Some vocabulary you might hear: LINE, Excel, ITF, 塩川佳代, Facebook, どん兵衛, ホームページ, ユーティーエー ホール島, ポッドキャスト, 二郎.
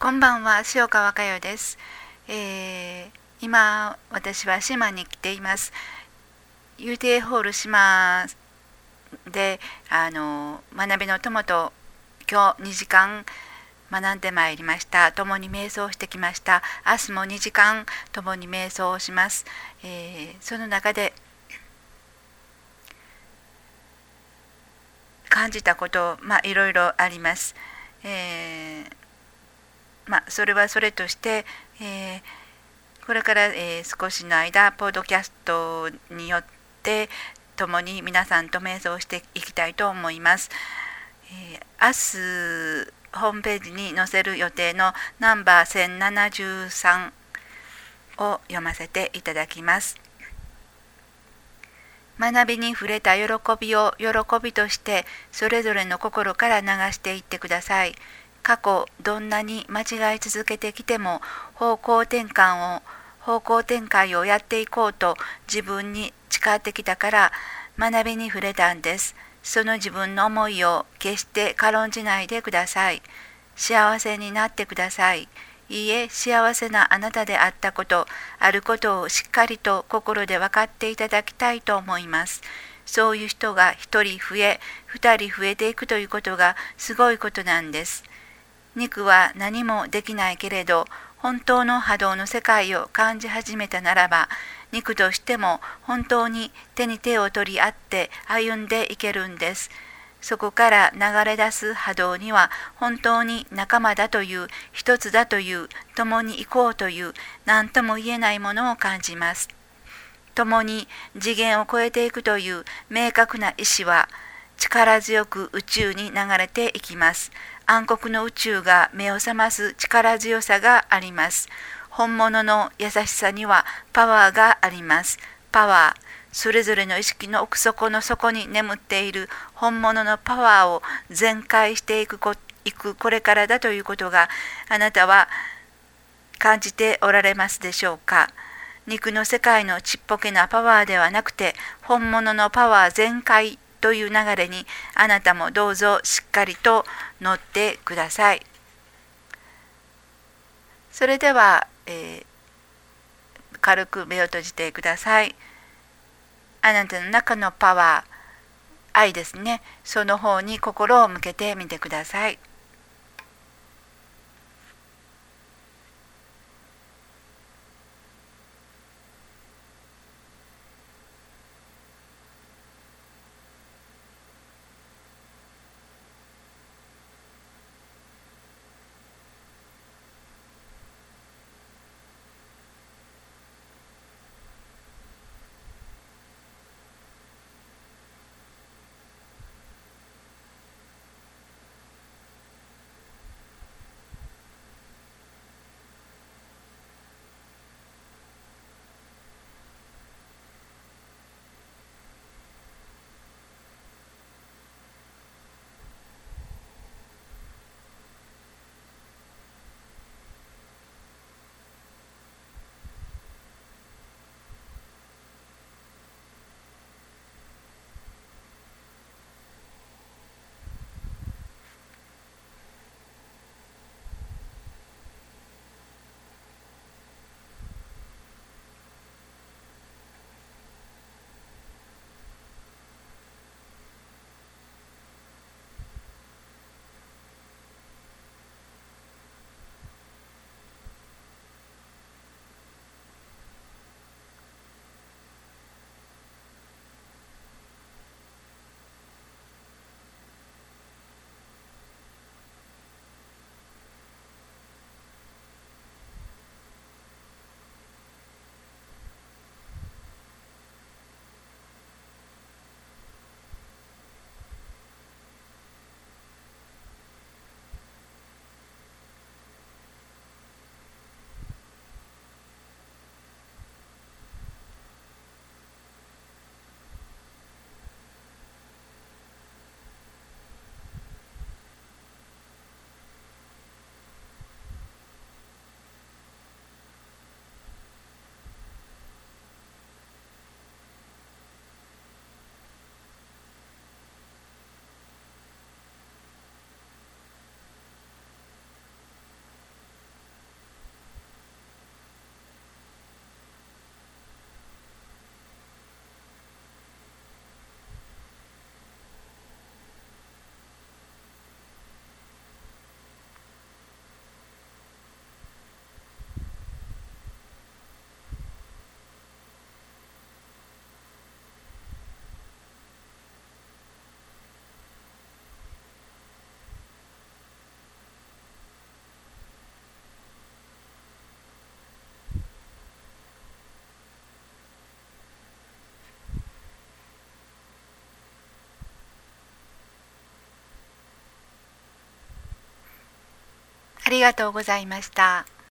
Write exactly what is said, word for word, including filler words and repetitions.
こんばんは、塩川佳代です、えー、今私は島に来ています。 ユーティーエー ホール島であの学びの友と今日にじかん学んでまいりました。共に瞑想してきました。明日もにじかん共に瞑想をします、えー、その中で感じたこと、まあ、いろいろあります、えーまあ、それはそれとして、えー、これから、えー、少しの間ポッドキャストによって共に皆さんと瞑想していきたいと思います、えー、明日ホームページに載せる予定のナンバーせんななじゅうさんを読ませていただきます。学びに触れた喜びを喜びとしてそれぞれの心から流していってください。過去どんなに間違い続けてきても方向転換を方向転換をやっていこうと自分に誓ってきたから学びに触れたんです。その自分の思いを決して軽んじないでください。幸せになってください。いいえ、幸せなあなたであったこと、あることをしっかりと心で分かっていただきたいと思います。そういう人がひとり増え、ふたり増えていくということがすごいことなんです。肉は何もできないけれど、本当の波動の世界を感じ始めたならば、肉としても本当に手に手を取り合って歩んでいけるんです。そこから流れ出す波動には、本当に仲間だという、一つだという、共に行こうという、何とも言えないものを感じます。共に次元を超えていくという明確な意志は、力強く宇宙に流れていきます。暗黒の宇宙が目を覚ます力強さがあります。本物の優しさにはパワーがあります。パワー、それぞれの意識の奥底の底に眠っている本物のパワーを全開していくこ、いくこれからだということがあなたは感じておられますでしょうか。肉の世界のちっぽけなパワーではなくて本物のパワー全開という流れにあなたもどうぞしっかりと乗ってください。それでは、えー、軽く目を閉じてください。あなたの中のパワー、愛ですね。その方に心を向けてみてください。ありがとうございました。